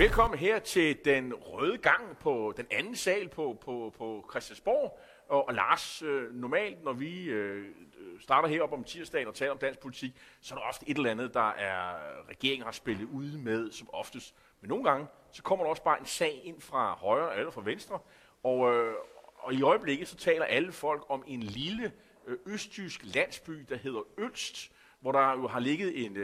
Velkommen her til den røde gang på den anden sal på Christiansborg. Og Lars, normalt når vi starter heroppe om tirsdagen og taler om dansk politik, så er der ofte et eller andet, der er regeringen har spillet ude med som oftest. Men nogle gange, så kommer der også bare en sag ind fra højre eller fra venstre. Og i øjeblikket, så taler alle folk om en lille østjysk landsby, der hedder Ølst, hvor der jo har ligget et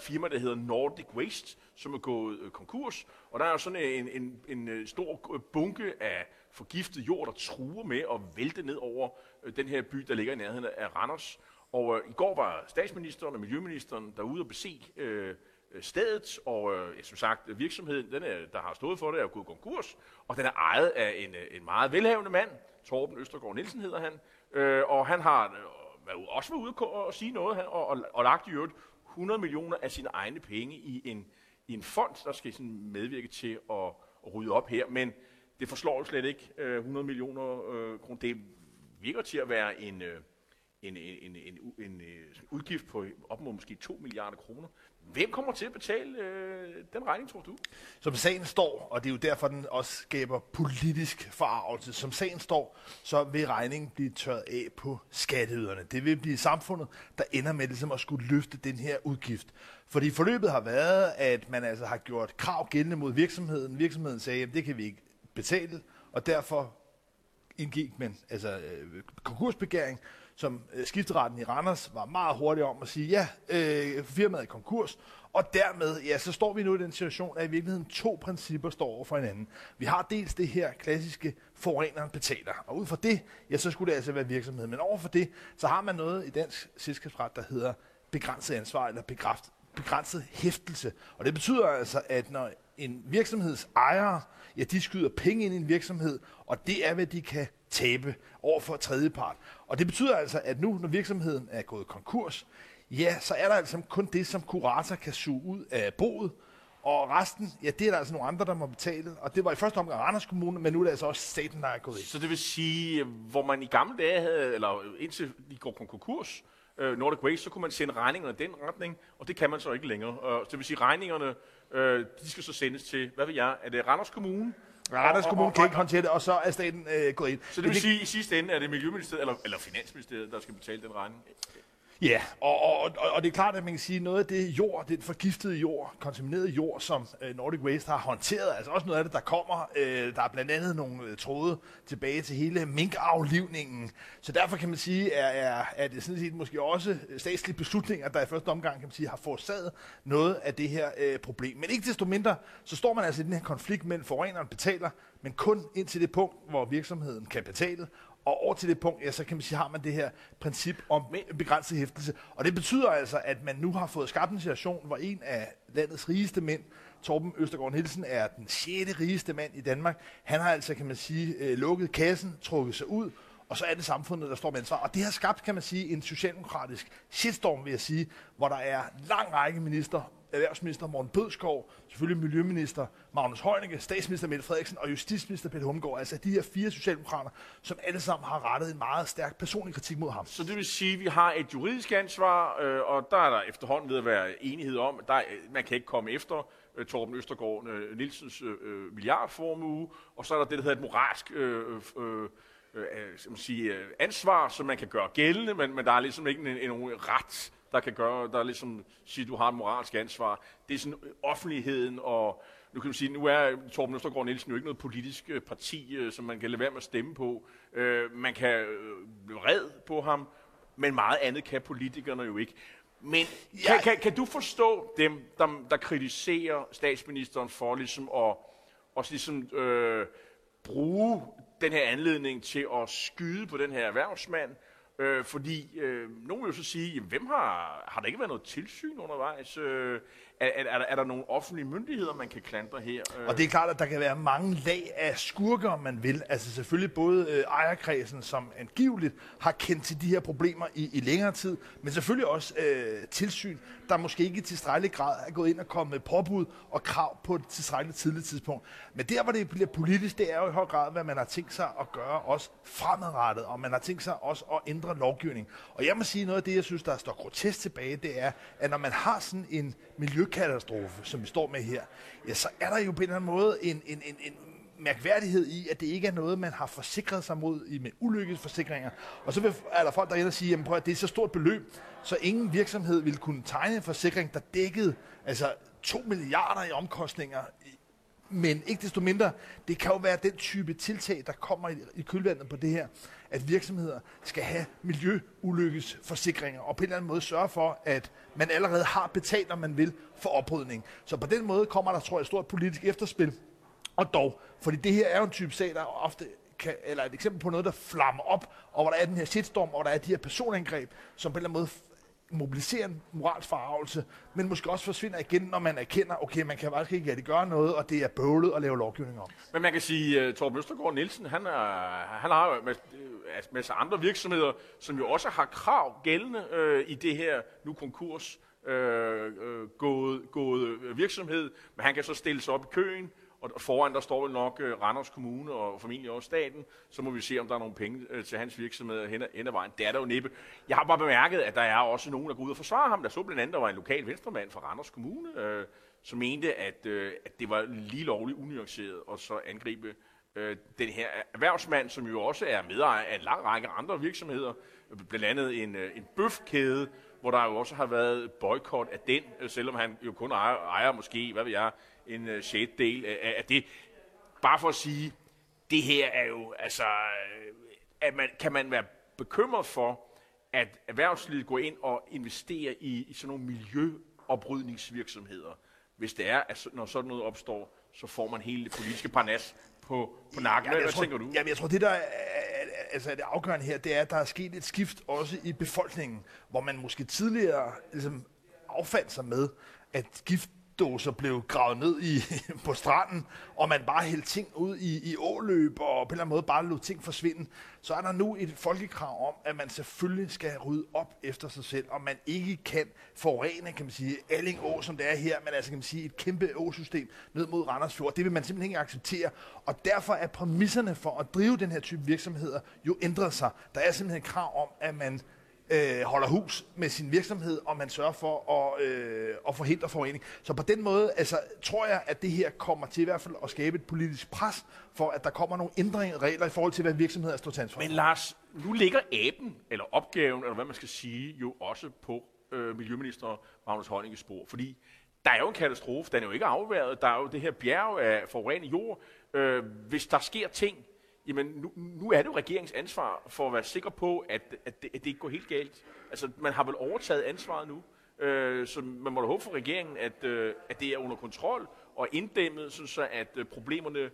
firma, der hedder Nordic Waste, som er gået konkurs. Og der er jo sådan en stor bunke af forgiftet jord, der truer med at vælte ned over den her by, der ligger i nærheden af Randers. Og i går var statsministeren og miljøministeren derude og bese stedet, og som sagt, virksomheden, der har stået for det, er gået konkurs, og den er ejet af en meget velhavende mand, Torben Østergaard-Nielsen hedder han, og han har også været ude og sige noget, og lagt i øvrigt 100 millioner af sine egne penge i en fond, der skal sådan medvirke til at rydde op her, men det forslår jo slet ikke 100 millioner kroner. Det virker til at være en udgift på op mod måske 2 milliarder kroner. Hvem kommer til at betale den regning, tror du? Som sagen står, og det er jo derfor, den også skaber politisk forarvelse, som sagen står, så vil regningen blive tørret af på skatteyderne. Det vil blive samfundet, der ender med ligesom at skulle løfte den her udgift. Fordi forløbet har været, at man altså har gjort krav gældende mod virksomheden. Virksomheden sagde, at det kan vi ikke betale, og derfor indgik man konkursbegæring, som skifteretten i Randers var meget hurtig om at sige, firmaet er konkurs, og dermed, så står vi nu i den situation, at i virkeligheden to principper står over for hinanden. Vi har dels det her klassiske forureneren betaler, og ud fra det, så skulle det altså være virksomhed, men overfor det, så har man noget i dansk selskabsret, der hedder begrænset ansvar eller begrænset hæftelse, og det betyder altså, at når en virksomheds ejere, de skyder penge ind i en virksomhed, og det er, hvad de kan tabe over for tredjepart. Og det betyder altså, at nu, når virksomheden er gået konkurs, så er der altså kun det, som kurator kan suge ud af boet, og resten, det er der altså nogle andre, der må betale. Og det var i første omgang Randers Kommune, men nu er det altså også staten, der er gået ind. Så det vil sige, hvor man i gamle dage havde, eller indtil de går konkurs, Nordic Waste, så kunne man sende regningerne i den retning, og det kan man så ikke længere. Så det vil sige, regningerne, de skal så sendes til, hvad ved jeg, er det Randers Kommune? Randers Kommune kan ikke håndtere det, og så er staten gået ind. Så det vil sige, i sidste ende er det Miljøministeriet eller Finansministeriet, der skal betale den regning? Ja, og det er klart, at man kan sige, noget af det jord, den forgiftede jord, kontaminerede jord, som Nordic Waste har håndteret, altså også noget af det, der kommer. Der er blandt andet nogle tråde tilbage til hele minkaflivningen. Så derfor kan man sige, at det sådan set måske også statslige beslutninger, der i første omgang kan man sige, har forårsaget noget af det her problem. Men ikke desto mindre, så står man altså i den her konflikt mellem forureneren betaler, men kun indtil det punkt, hvor virksomheden kan betale. Og over til det punkt, så kan man sige, har man det her princip om begrænset hæftelse. Og det betyder altså, at man nu har fået skabt en situation, hvor en af landets rigeste mænd, Torben Østergaard-Nielsen, er den 6. rigeste mand i Danmark. Han har altså, kan man sige, lukket kassen, trukket sig ud, og så er det samfundet, der står med ansvar. Og det har skabt, kan man sige, en socialdemokratisk shitstorm, vil jeg sige, hvor der er lang række minister, erhvervsminister Morten Bødskov, selvfølgelig miljøminister Magnus Heunicke, statsminister Mette Frederiksen og justitsminister Peter Hundegaard, altså de her 4 socialdemokrater, som alle sammen har rettet en meget stærk personlig kritik mod ham. Så det vil sige, at vi har et juridisk ansvar, og der er der efterhånden ved at være enighed om, at man kan ikke komme efter Torben Østergaard-Nielsens milliardformue, og så er der det, der hedder et moralsk ansvar, som man kan gøre gældende, men der er ligesom ikke en ret, der kan gøre, der ligesom siger, du har et moralsk ansvar. Det er sådan offentligheden, og nu kan man sige, nu er Torben Østergaard-Nielsen jo ikke noget politisk parti, som man kan lade være med at stemme på. Man kan blive vred på ham, men meget andet kan politikerne jo ikke. Men kan du forstå dem, der kritiserer statsministeren for ligesom at bruge den her anledning til at skyde på den her erhvervsmand? Fordi nogen vil jo så sige, jamen, hvem har der ikke været noget tilsyn undervejs? Er der nogle offentlige myndigheder, man kan klandre her? Og det er klart, at der kan være mange lag af skurker, om man vil. Altså selvfølgelig både ejerkredsen, som angiveligt har kendt til de her problemer i længere tid, men selvfølgelig også tilsyn, der måske ikke i tilstrækkelig grad er gået ind og kommet med påbud og krav på et tilstrækkeligt tidligt tidspunkt. Men der, hvor det bliver politisk, det er jo i høj grad, hvad man har tænkt sig at gøre også fremadrettet, og man har tænkt sig også at ændre lovgivning. Og jeg må sige, noget af det, jeg synes, der står grotesk tilbage, det er, at når man har sådan en miljø miljøkatastrofe, som vi står med her, ja, så er der jo på en eller anden måde en mærkværdighed i, at det ikke er noget, man har forsikret sig mod med ulykkesforsikringer. Og så er der folk, der ender og siger, jamen prøv at det er så stort beløb, så ingen virksomhed ville kunne tegne en forsikring, der dækkede altså 2 milliarder i omkostninger. Men ikke desto mindre, det kan jo være den type tiltag, der kommer i kølvandet på det her, at virksomheder skal have miljøulykkesforsikringer og på en eller anden måde sørge for, at man allerede har betalt, når man vil, for oprydning. Så på den måde kommer der, tror jeg, et stort politisk efterspil. Og dog, fordi det her er jo en type sag, der ofte kan, eller et eksempel på noget, der flammer op, og hvor der er den her shitstorm, og der er de her personangreb, som på en eller anden måde mobiliserer en moralsk forargelse, men måske også forsvinder igen, når man erkender, okay, man kan faktisk ikke gøre noget, og det er bøvlet at lave lovgivning om. Men man kan sige, at Torben Østergaard-Nielsen, han har med sig andre virksomheder, som jo også har krav gældende i det her nu konkurs gået virksomhed, men han kan så stille sig op i køen, og foran der står vel nok Randers Kommune og formentlig også staten, så må vi se, om der er nogle penge til hans virksomhed hen ad vejen. Det er der jo næppe. Jeg har bare bemærket, at der er også nogen, der går ud og forsvarer ham. Der så blandt andet, der var en lokal venstremand fra Randers Kommune, som mente, at det var lige lovligt unuanceret at så angribe den her erhvervsmand, som jo også er medejer af en lang række andre virksomheder, blandt andet en bøfkæde, hvor der jo også har været boykot af den, selvom han jo kun ejer måske, hvad ved jeg, en sjældel af det. Bare for at sige, det her er jo, altså, kan man være bekymret for, at erhvervslivet går ind og investerer i sådan nogle miljøoprydningsvirksomheder, hvis det er, at når sådan noget opstår, så får man hele det politiske parnas på nakken. Ja, Hvad tænker du? Jamen, jeg tror, det der det afgørende her, det er, at der er sket et skift også i befolkningen, hvor man måske tidligere ligesom, affandt sig med, at giftdåser blev gravet ned på stranden, og man bare hældte ting ud i åløb, og på en eller anden måde bare lod ting forsvinde. Så er der nu et folkekrav om, at man selvfølgelig skal rydde op efter sig selv, og man ikke kan forurene, kan man sige, Alling Å, som det er her, men altså kan man sige et kæmpe åsystem ned mod Randersfjord. Det vil man simpelthen ikke acceptere, og derfor er præmisserne for at drive den her type virksomheder jo ændret sig. Der er simpelthen et krav om, at man holder hus med sin virksomhed, og man sørger for at forhindre forurening. Så på den måde altså, tror jeg, at det her kommer til i hvert fald at skabe et politisk pres for, at der kommer nogle ændringer regler i forhold til, hvad virksomheder står til ansvar. Men Lars, nu ligger aben, eller opgaven, eller hvad man skal sige, jo også på miljøminister Magnus Heunickes spor. Fordi der er jo en katastrofe, den er jo ikke afværet, der er jo det her bjerg af forurenet jord. Hvis der sker ting, jamen, nu er det jo regeringens ansvar for at være sikker på, at det ikke går helt galt. Altså, man har vel overtaget ansvaret nu, så man må da håbe for regeringen, at det er under kontrol og inddæmmet, så at problemerne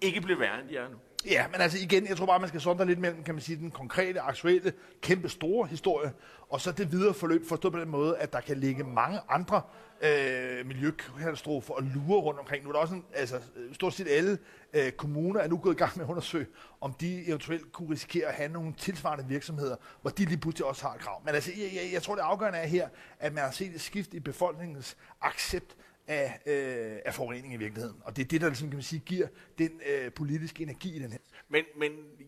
ikke bliver værre, end de er nu. Ja, men altså igen, jeg tror bare, man skal sondre lidt mellem, kan man sige, den konkrete, aktuelle, kæmpe store historie, og så det videre forløb, forstået på den måde, at der kan ligge mange andre miljøkatastrofer og lure rundt omkring. Nu er der også stort set alle kommuner er nu gået i gang med at undersøge, om de eventuelt kunne risikere at have nogle tilsvarende virksomheder, hvor de lige pludselig også har et krav. Men altså, jeg tror, det afgørende er her, at man har set et skift i befolkningens accept af forurening i virkeligheden. Og det er det, der ligesom, kan man sige, giver den politiske energi i den her. Men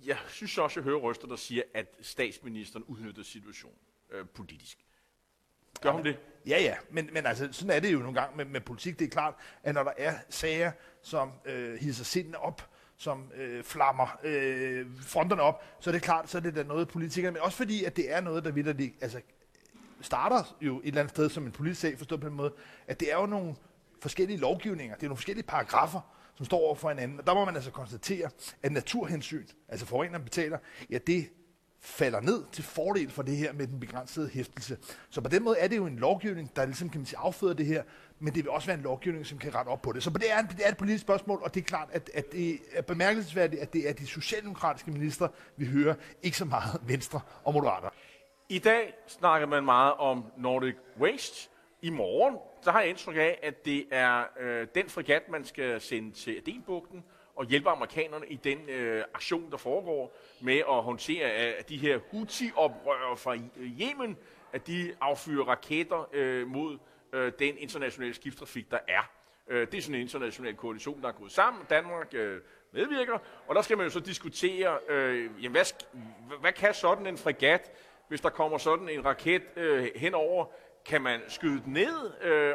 jeg synes også, jeg hører røster, der siger, at statsministeren udnytter situationen politisk. Gør hun det? Ja. Men altså, sådan er det jo nogle gange med politik. Det er klart, at når der er sager, som hisser sindene op, som flammer fronterne op, så er det klart, så er det da noget politikerne, men også fordi, at det er noget, der vitterligt starter jo et eller andet sted som en politisk sag, forstået på den måde, at det er jo nogle forskellige lovgivninger, det er nogle forskellige paragraffer, som står over for hinanden, og der må man altså konstatere, at naturhensyn, altså forureneren betaler, ja, det falder ned til fordel for det her med den begrænsede hæftelse. Så på den måde er det jo en lovgivning, der ligesom, kan man sige, afføder det her, men det vil også være en lovgivning, som kan rette op på det. Så det er et politisk spørgsmål, og det er klart, at det er bemærkelsesværdigt, at det er de socialdemokratiske ministre, vi hører, ikke så meget Venstre og Moderater. I dag snakker man meget om Nordic Waste. I morgen, der har jeg indtryk af, at det er den fregat, man skal sende til Adenbugten og hjælpe amerikanerne i den aktion, der foregår med at håndtere de her Houthi-oprørere fra Yemen, at de affyrer raketter mod den internationale skibstrafik, der er. Det er sådan en international koalition, der er gået sammen. Danmark medvirker, og der skal man jo så diskutere, jamen hvad kan sådan en fregat, hvis der kommer sådan en raket henover, Kan man skyde den ned,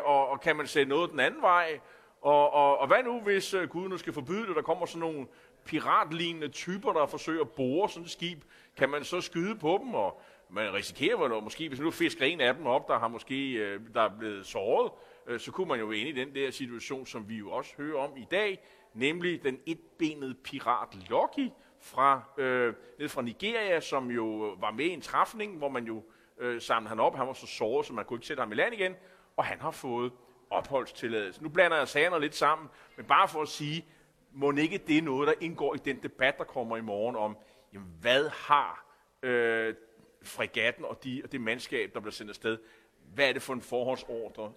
og kan man sætte noget den anden vej? Og hvad nu, hvis Gud nu skal forbyde det, der kommer sådan nogle piratlignende typer, der forsøger at bore sådan et skib? Kan man så skyde på dem, og man risikerer noget? Måske hvis nu fisker en af dem op, der er blevet såret, så kunne man jo ind i den der situation, som vi jo også hører om i dag, nemlig den etbenede pirat Loki ned fra Nigeria, som jo var med i en træfning, hvor man jo samlede han op. Han var så såret, så man kunne ikke sætte ham i land igen, og han har fået opholdstilladelse. Nu blander jeg sagerne lidt sammen, men bare for at sige, mon ikke det er noget, der indgår i den debat, der kommer i morgen om, jamen, hvad har fregatten og det mandskab, der bliver sendt afsted, hvad er det for en forholdsordre,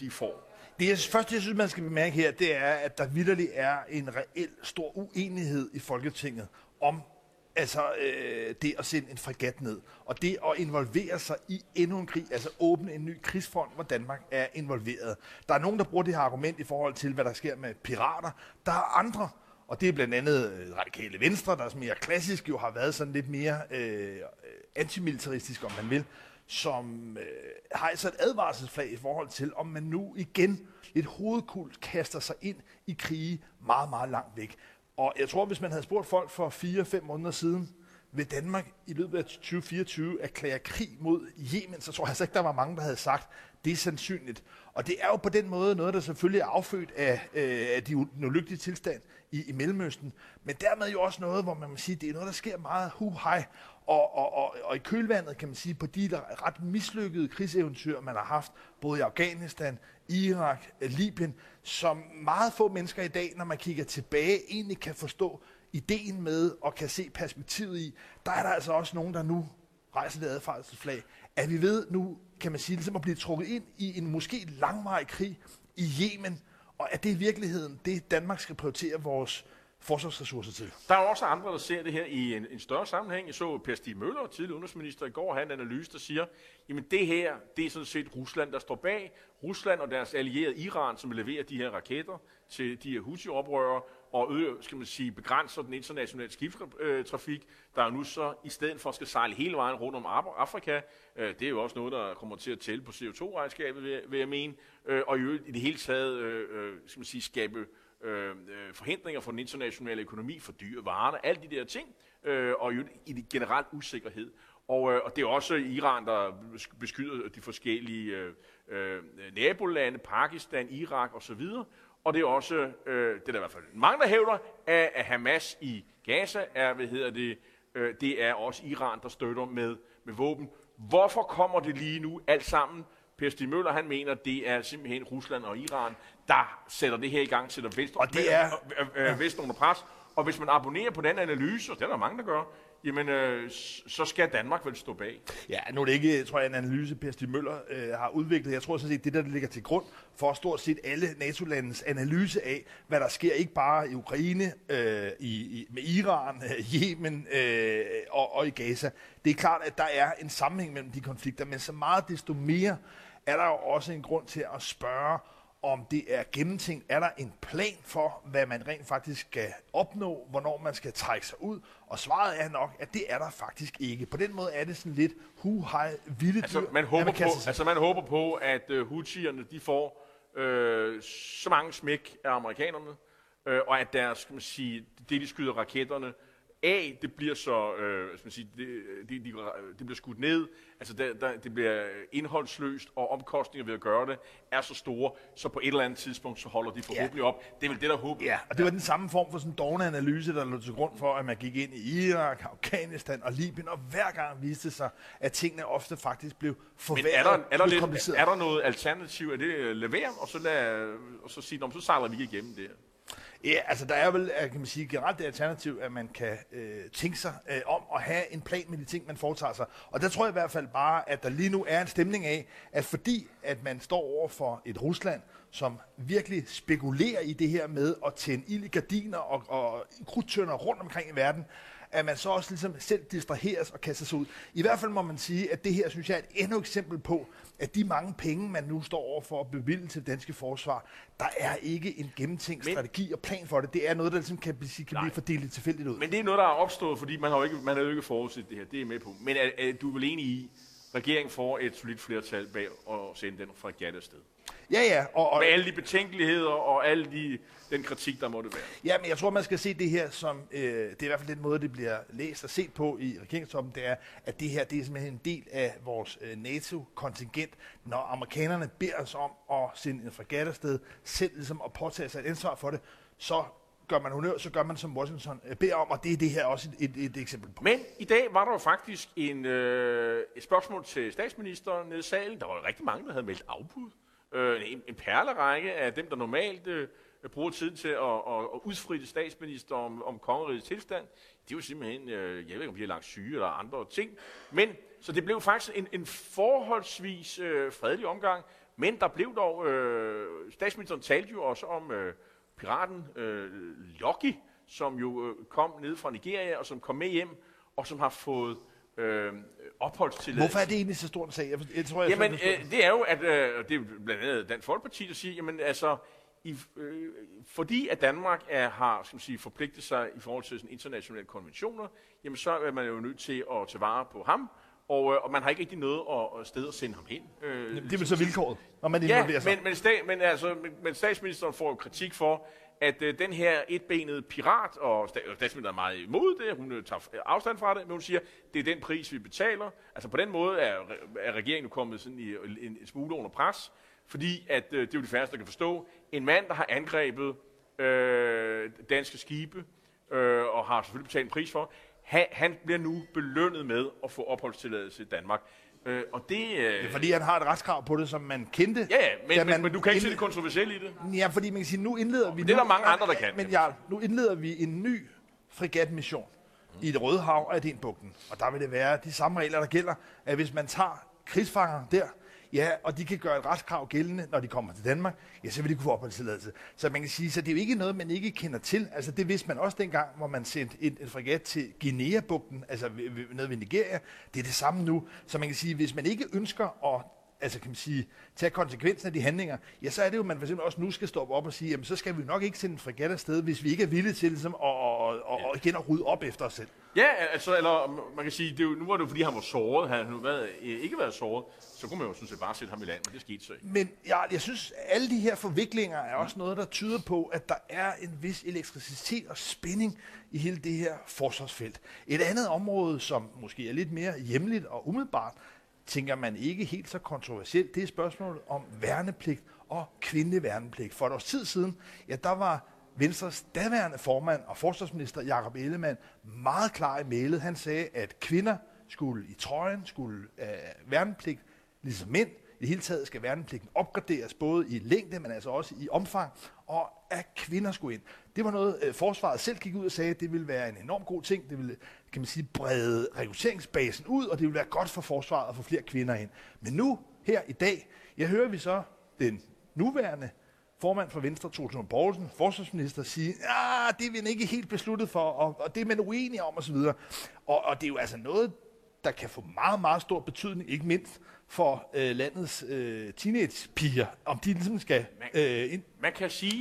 de får? Det første, jeg synes, man skal bemærke her, det er, at der vitterlig er en reel stor uenighed i Folketinget om det at sende en fregat ned, og det at involvere sig i endnu en krig, altså åbne en ny krigsfront, hvor Danmark er involveret. Der er nogen, der bruger det her argument i forhold til, hvad der sker med pirater. Der er andre, og det er blandt andet Radikale Venstre, der mere klassisk jo har været sådan lidt mere antimilitaristisk, om man vil, som hejser et advarselsflag i forhold til, om man nu igen lidt hovedkult kaster sig ind i krige meget, meget langt væk. Og jeg tror, hvis man havde spurgt folk for 4-5 måneder siden, vil Danmark i løbet af 2024 erklære krig mod Yemen, så tror jeg altså ikke, der var mange, der havde sagt, det er sandsynligt. Og det er jo på den måde noget, der selvfølgelig er affødt af de ulykkelige tilstand i Mellemøsten, men dermed jo også noget, hvor man må sige, det er noget, der sker meget hu-hej. Og i kølvandet, kan man sige, på de ret mislykkede krigseventyr, man har haft, både i Afghanistan, Irak, Libyen, som meget få mennesker i dag, når man kigger tilbage, egentlig kan forstå ideen med og kan se perspektivet i, der er der altså også nogen, der nu rejser det adfærdsflag. At vi ved nu, kan man sige, ligesom at blive trukket ind i en måske langvarig krig i Yemen, og at det i virkeligheden det, Danmark skal prioritere vores forsvarsressourcer til. Der er også andre, der ser det her i en større sammenhæng. Jeg så Per Stig Møller, tidligere udenrigsminister, i går, han analyse, der siger, jamen det her, det er sådan set Rusland, der står bag. Rusland og deres allierede Iran, som leverer de her raketter til de her Houthi-oprørere, og skal man sige, begrænser den internationale skibstrafik, der nu så i stedet for skal sejle hele vejen rundt om Afrika. Det er jo også noget, der kommer til at tælle på CO2-regnskabet, vil jeg mene. Og i det hele taget, skal man sige, skabe forhindringer for den internationale økonomi, for dyre varerne, alle de der ting, og i det generelt usikkerhed. Og det er også Iran, der beskyder de forskellige nabolande, Pakistan, Irak osv., og det er også, det er der i hvert fald mange, der hævder, at Hamas i Gaza er, det er også Iran, der støtter med våben. Hvorfor kommer det lige nu alt sammen? Per Stig Møller, han mener, det er simpelthen Rusland og Iran, der sætter det her i gang, sætter Vesten under pres. Og hvis man abonnerer på den analyse, og det er der mange, der gør, jamen, så skal Danmark vel stå bag. Ja, nu er det ikke, tror jeg, en analyse, Per Stig Møller har udviklet. Jeg tror sådan set, det der ligger til grund for stort set alle NATO-landens analyse af, hvad der sker, ikke bare i Ukraine, med Iran, Yemen og i Gaza. Det er klart, at der er en sammenhæng mellem de konflikter, men så meget desto mere er der jo også en grund til at spørge, om det er gennemtænkt, er der en plan for, hvad man rent faktisk skal opnå, hvornår man skal trække sig ud, og svaret er nok, at det er der faktisk ikke. På den måde er det sådan lidt hu-hej, vilde dyr. Man håber på, at Houthierne, de får så mange smæk af amerikanerne, og at deres, skal man sige, det de skyder raketterne af, det bliver så, skal man sige, det bliver skudt ned, altså det bliver indholdsløst, og omkostninger ved at gøre det er så store, så på et eller andet tidspunkt, så holder de forhåbentlig op. Det er vel det, der håber. Ja, og det var den samme form for sådan en dovne analyse, der lå til grund for, at man gik ind i Irak, Afghanistan og Libyen, og hver gang viste sig, at tingene ofte faktisk blev forværret. Er der noget alternativ af det? Levere, og så sige, så sejler vi ikke igennem det her. Ja, altså der er vel, kan man sige, generelt det alternativ, at man kan tænke sig om at have en plan med de ting, man foretager sig. Og der tror jeg i hvert fald bare, at der lige nu er en stemning af, at fordi at man står over for et Rusland, som virkelig spekulerer i det her med at tænde ild i gardiner og krudtønder rundt omkring i verden, at man så også ligesom selv distraheres og kaster sig ud. I hvert fald må man sige, at det her, synes jeg, er et endnu eksempel på, at de mange penge, man nu står over for at bevilge til det danske forsvar, der er ikke en gennemtænkt strategi og plan for det. Det er noget, der ligesom kan blive fordelt tilfældigt ud. Men det er noget, der er opstået, fordi man har jo ikke forudset det her. Det er med på. Men er du vel enig i, regeringen får et solidt flertal bag og sende den fra sted. Ja, ja. Og med alle de betænkeligheder og alle den kritik, der måtte være. Ja, men jeg tror, man skal se det her som, det er i hvert fald den måde, det bliver læst og set på i regeringstoppen, det er, at det her, det er simpelthen en del af vores NATO-kontingent, når amerikanerne beder os om at sende en fregat afsted, selv ligesom at påtage sig et ansvar for det, så gør man honør, så gør man som Washington beder om, og det er det her også et eksempel på. Men i dag var der jo faktisk et spørgsmål til statsministeren nede i salen. Der var jo rigtig mange, der havde meldt afbud. En perlerække af dem, der normalt bruger tiden til at udfride statsminister om kongerigets tilstand. Det er jo simpelthen, jeg ved ikke, om de har lagt syge eller andre ting. Men, så det blev faktisk en forholdsvis fredelig omgang, men der blev dog, statsministeren talte jo også om piraten Loki, som jo kom ned fra Nigeria og som kom med hjem og som har fået opholdstilladelse. Hvorfor er det egentlig så stor en sag? Jeg tror, jamen, det er jo, at det er blandt andet Dansk Folkeparti, der siger, jamen altså, fordi at Danmark har forpligtet sig i forhold til sådan internationale konventioner, jamen så er man jo nødt til at tage vare på ham, og man har ikke rigtig noget at sted at sende ham hen. Det er vel så vilkåret, når man involverer sig. Men statsministeren får jo kritik for, at den her etbenede pirat, og statsministeren er meget imod det, hun tager afstand fra det, men hun siger, det er den pris, vi betaler. Altså på den måde er regeringen kommet sådan i en smule under pres, fordi at, det er jo de færreste, der kan forstå, en mand, der har angrebet danske skibe, og har selvfølgelig betalt en pris for, han bliver nu belønnet med at få opholdstilladelse i Danmark. Og det er fordi, han har et retskrav på det, som man kendte. Ja, men du kan ikke se det kontroversielle i det. Ja, fordi man kan sige, nu indleder vi... Det er der mange andre, der kan. Men ja, nu indleder vi en ny fregatmission i det Røde Hav og Adenbugten. Og der vil det være de samme regler, der gælder, at hvis man tager krigsfanger der, ja, og de kan gøre et retskrav gældende, når de kommer til Danmark, ja, så vil de kunne få opholdstilladelse. Så man kan sige, så det er jo ikke noget, man ikke kender til. Altså det vidste man også dengang, hvor man sendte en fregat til Guinea-bugten, altså nede ved Nigeria. Det er det samme nu. Så man kan sige, hvis man ikke ønsker at tage konsekvensen af de handlinger, ja, så er det jo, man for eksempel også nu skal stoppe op og sige, jamen så skal vi nok ikke sende en fregat afsted, hvis vi ikke er villige til ligesom, igen at rydde op efter os selv. Ja, altså, eller man kan sige, det er jo, nu var det jo, fordi han var såret, havde han nu ikke været såret, så kunne man jo sådan set bare sætte ham i land, men det skete så ikke. Men jeg synes, alle de her forviklinger er også noget, der tyder på, at der er en vis elektricitet og spænding i hele det her forsvarsfelt. Et andet område, som måske er lidt mere hjemligt og umiddelbart, tænker man ikke helt så kontroversielt, det er spørgsmålet om værnepligt og kvindelig værnepligt. For et års tid siden, ja, der var Venstres daværende formand og forsvarsminister Jakob Ellemann meget klar i mailet. Han sagde, at kvinder skulle i trøjen, skulle værnepligt ligesom mænd. I det hele taget skal værnepligten opgraderes både i længde, men altså også i omfang, og at kvinder skulle ind. Det var noget, forsvaret selv gik ud og sagde, at det ville være en enorm god ting. Det ville, kan man sige, brede rekrutteringsbasen ud, og det ville være godt for forsvaret at få flere kvinder ind. Men nu, her i dag, hører vi så den nuværende formand for Venstre, Troels Lund Poulsen, forsvarsminister, sige, at det er vi ikke helt besluttet for, og det er man uenige om osv. Og det er jo altså noget, der kan få meget, meget stor betydning, ikke mindst for landets teenagepiger, om de ligesom skal ind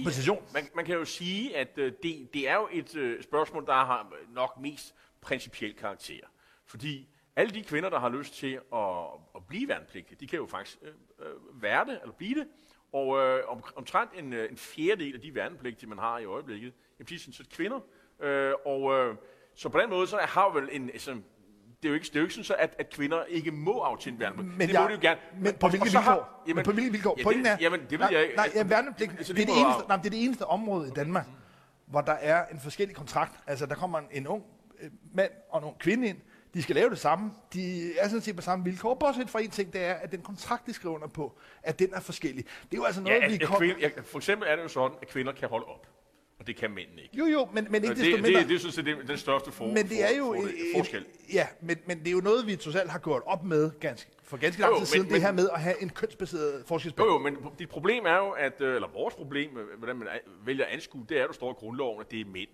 på session. Man kan jo sige, at det er jo et spørgsmål, der har nok mest principiel karakter. Fordi alle de kvinder, der har lyst til at blive værnepligtige, de kan jo faktisk være det, eller blive det. Og omtrent en fjerdedel af de værnepligtige, man har i øjeblikket, de er sådan set kvinder. Så på den måde, så har vel en... Det er jo ikke sådan, så at kvinder ikke må aftjene værnepligt. Men det må de jo gerne. Men på hvilke vilkår? Jamen, på hvilke vilkår? Pointen er... Jamen, det ved jeg ikke. Nej, værnepligt, det er det eneste område i Danmark, hvor der er en forskellig kontrakt. Altså, der kommer en ung mand og en ung kvinde ind. De skal lave det samme. De er sådan set på samme vilkår. Bortset fra en ting, det er, at den kontrakt, de skriver under på, at den er forskellig. Det er jo altså noget, for eksempel er det jo sådan, at kvinder kan holde op. Og det kan mændene ikke. Jo, men ikke desto mindre. Det synes jeg, det er den største forskel. Ja, men det er jo noget, vi totalt har gjort op med for ganske lang tid siden, det her med at have en kønsbaseret forskelsbehandling. Men dit problem er jo, eller vores problem, hvordan man vælger at anskue, det er, at der står i grundloven, at det er mænd.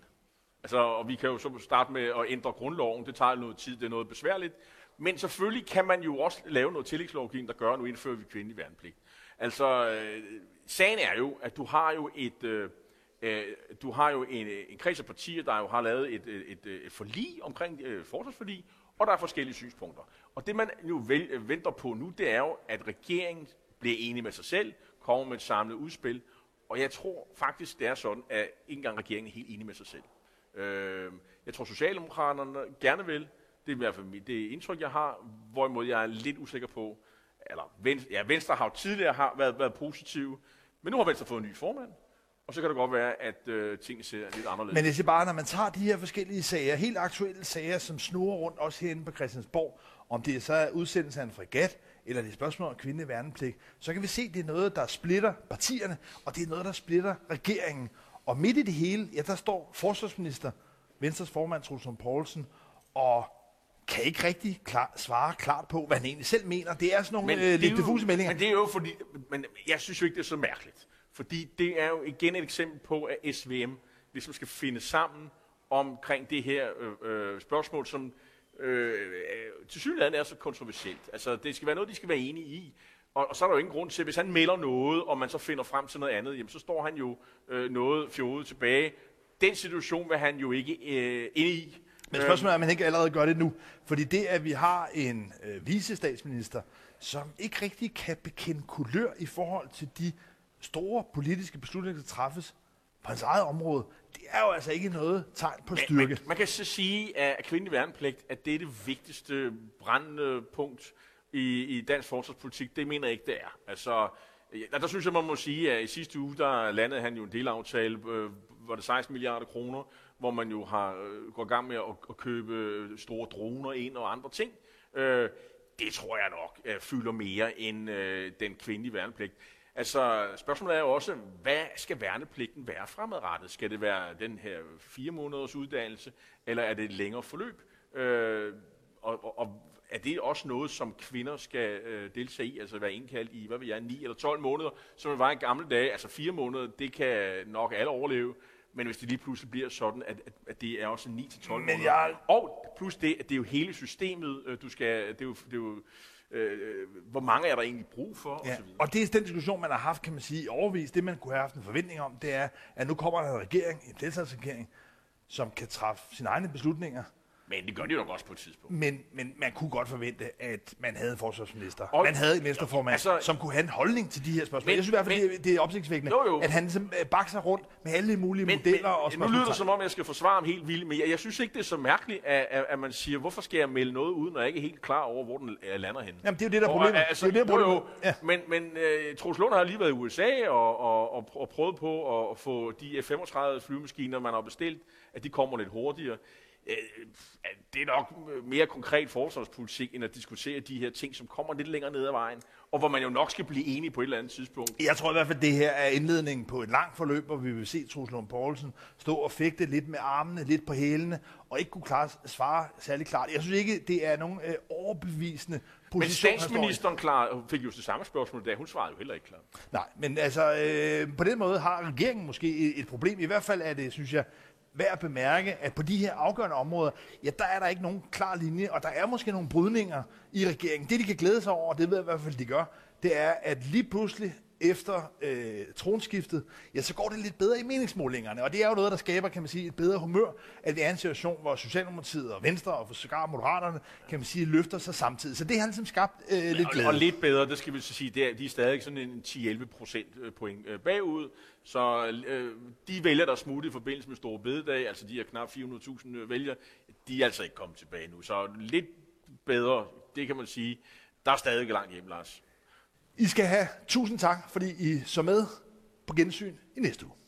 Altså, og vi kan jo så starte med at ændre grundloven, det tager noget tid, det er noget besværligt. Men selvfølgelig kan man jo også lave noget tillægslovgivning, der gør, at nu indfører vi kvindelig værnepligt. Altså, sagen er jo, at du har jo en kreds af partier, der jo har lavet et forlig omkring forsvarsforlig, og der er forskellige synspunkter. Og det man jo venter på nu, det er jo, at regeringen bliver enig med sig selv, kommer med et samlet udspil, og jeg tror faktisk, det er sådan, at ikke engang regeringen er helt enig med sig selv. Jeg tror, Socialdemokraterne gerne vil. Det er i hvert fald det indtryk, jeg har, hvorimod jeg er lidt usikker på, eller Venstre har jo tidligere været positive, men nu har Venstre fået en ny formand, og så kan det godt være, at tingene ser lidt anderledes. Men det er bare, når man tager de her forskellige sager, helt aktuelle sager, som snurrer rundt, også herinde på Christiansborg, om det så er udsendelse af en fregat, eller det er spørgsmål om kvindeværnepligt, så kan vi se, at det er noget, der splitter partierne, og det er noget, der splitter regeringen. Og midt i det hele, ja, der står forsvarsminister, Venstres formand, Troels Lund Poulsen, og kan ikke rigtig svare klart på, hvad han egentlig selv mener. Det er sådan nogle lidt diffuse meldinger. Men det er jo fordi, men jeg synes jo ikke, det er så mærkeligt. Fordi det er jo igen et eksempel på, at SVM ligesom skal finde sammen omkring det her spørgsmål, som tilsyneladende er så kontroversielt. Altså, det skal være noget, de skal være enige i. Og så er der jo ingen grund til, hvis han melder noget, og man så finder frem til noget andet, jamen så står han jo noget fjodet tilbage. Den situation vil han jo ikke inde i. Men spørgsmålet er, at man ikke allerede gør det nu. Fordi det, at vi har en vicestatsminister, som ikke rigtig kan bekende kulør i forhold til de store politiske beslutninger, der træffes på hans eget område, det er jo altså ikke noget tegn på styrke. Man kan så sige, at kvindelig værnepligt, at det er det vigtigste brændende punkt i dansk forsvarspolitik. Det mener jeg ikke, det er. Altså, der synes jeg, man må sige, at i sidste uge, der landede han jo en delaftale, hvor det 16 milliarder kroner, hvor man jo går i gang med at købe store droner ind og andre ting. Det tror jeg nok fylder mere end den kvindelige værnepligt. Altså, spørgsmålet er jo også, hvad skal værnepligten være fremadrettet? Skal det være den her 4 måneders uddannelse, eller er det et længere forløb? Og er det også noget, som kvinder skal deltage i, altså være indkaldt i, hvad ved jeg, 9 eller 12 måneder, som det var i gamle dage? Altså 4 måneder, det kan nok alle overleve, men hvis det lige pludselig bliver sådan, at det er også 9-12 måneder. Og plus det, at det er jo hele systemet, du skal... hvor mange er der egentlig brug for? Ja, og det er den diskussion, man har haft, kan man sige, i overvis. Det, man kunne have haft en forventning om, det er, at nu kommer der en regering, en flertalsregering, som kan træffe sine egne beslutninger. Men det gør de jo nok også på et tidspunkt. Men man kunne godt forvente, at man havde en forsvarsminister, man havde en venstreformand, altså, som kunne have en holdning til de her spørgsmål. Jeg synes i hvert fald, det er opsigtsvækkende, at han bakser rundt med alle mulige modeller og spørgsmål. Nu lyder det, som om jeg skal forsvare ham helt vildt, men jeg synes ikke, det er så mærkeligt, at man siger, hvorfor skal jeg melde noget ud, når jeg ikke er helt klar over, hvor den lander henne? Jamen, det er jo det, der er problemet. Altså, det er jo det, men Troels Lund har lige været i USA og prøvet på at få de F-35 flyvemaskiner, man har bestilt, at de kommer lidt hurtigere. Det er nok mere konkret forsvarspolitik, end at diskutere de her ting, som kommer lidt længere ned ad vejen, og hvor man jo nok skal blive enige på et eller andet tidspunkt. Jeg tror i hvert fald, at det her er indledningen på et langt forløb, hvor vi vil se Troels Lund Poulsen stå og fægte lidt med armene, lidt på hælene, og ikke kunne svare særlig klart. Jeg synes ikke, det er nogen overbevisende position. Men statsministeren fik jo det samme spørgsmål, da hun svarede jo heller ikke klart. Nej, men altså på den måde har regeringen måske et problem. I hvert fald er det, synes jeg, værd at bemærke, at på de her afgørende områder, ja, der er der ikke nogen klar linje, og der er måske nogle brydninger i regeringen. Det, de kan glæde sig over, det ved jeg i hvert fald, de gør, det er, at lige pludselig efter tronskiftet, ja, så går det lidt bedre i meningsmålingerne, og det er jo noget, der skaber, kan man sige, et bedre humør, at vi er en situation, hvor Socialdemokratiet og Venstre og sågar Moderaterne, kan man sige, løfter sig samtidig. Så det har ligesom skabt lidt glæde. Og lidt bedre, det skal vi så sige, de er stadig sådan en 10-11% point bagud, så de vælger, der smutte i forbindelse med store bededag, altså de her knap 400.000 vælgere, de er altså ikke kommet tilbage nu. Så lidt bedre, det kan man sige, der er stadig langt hjem, Lars. I skal have 1000 tak, fordi I så med. På gensyn i næste uge.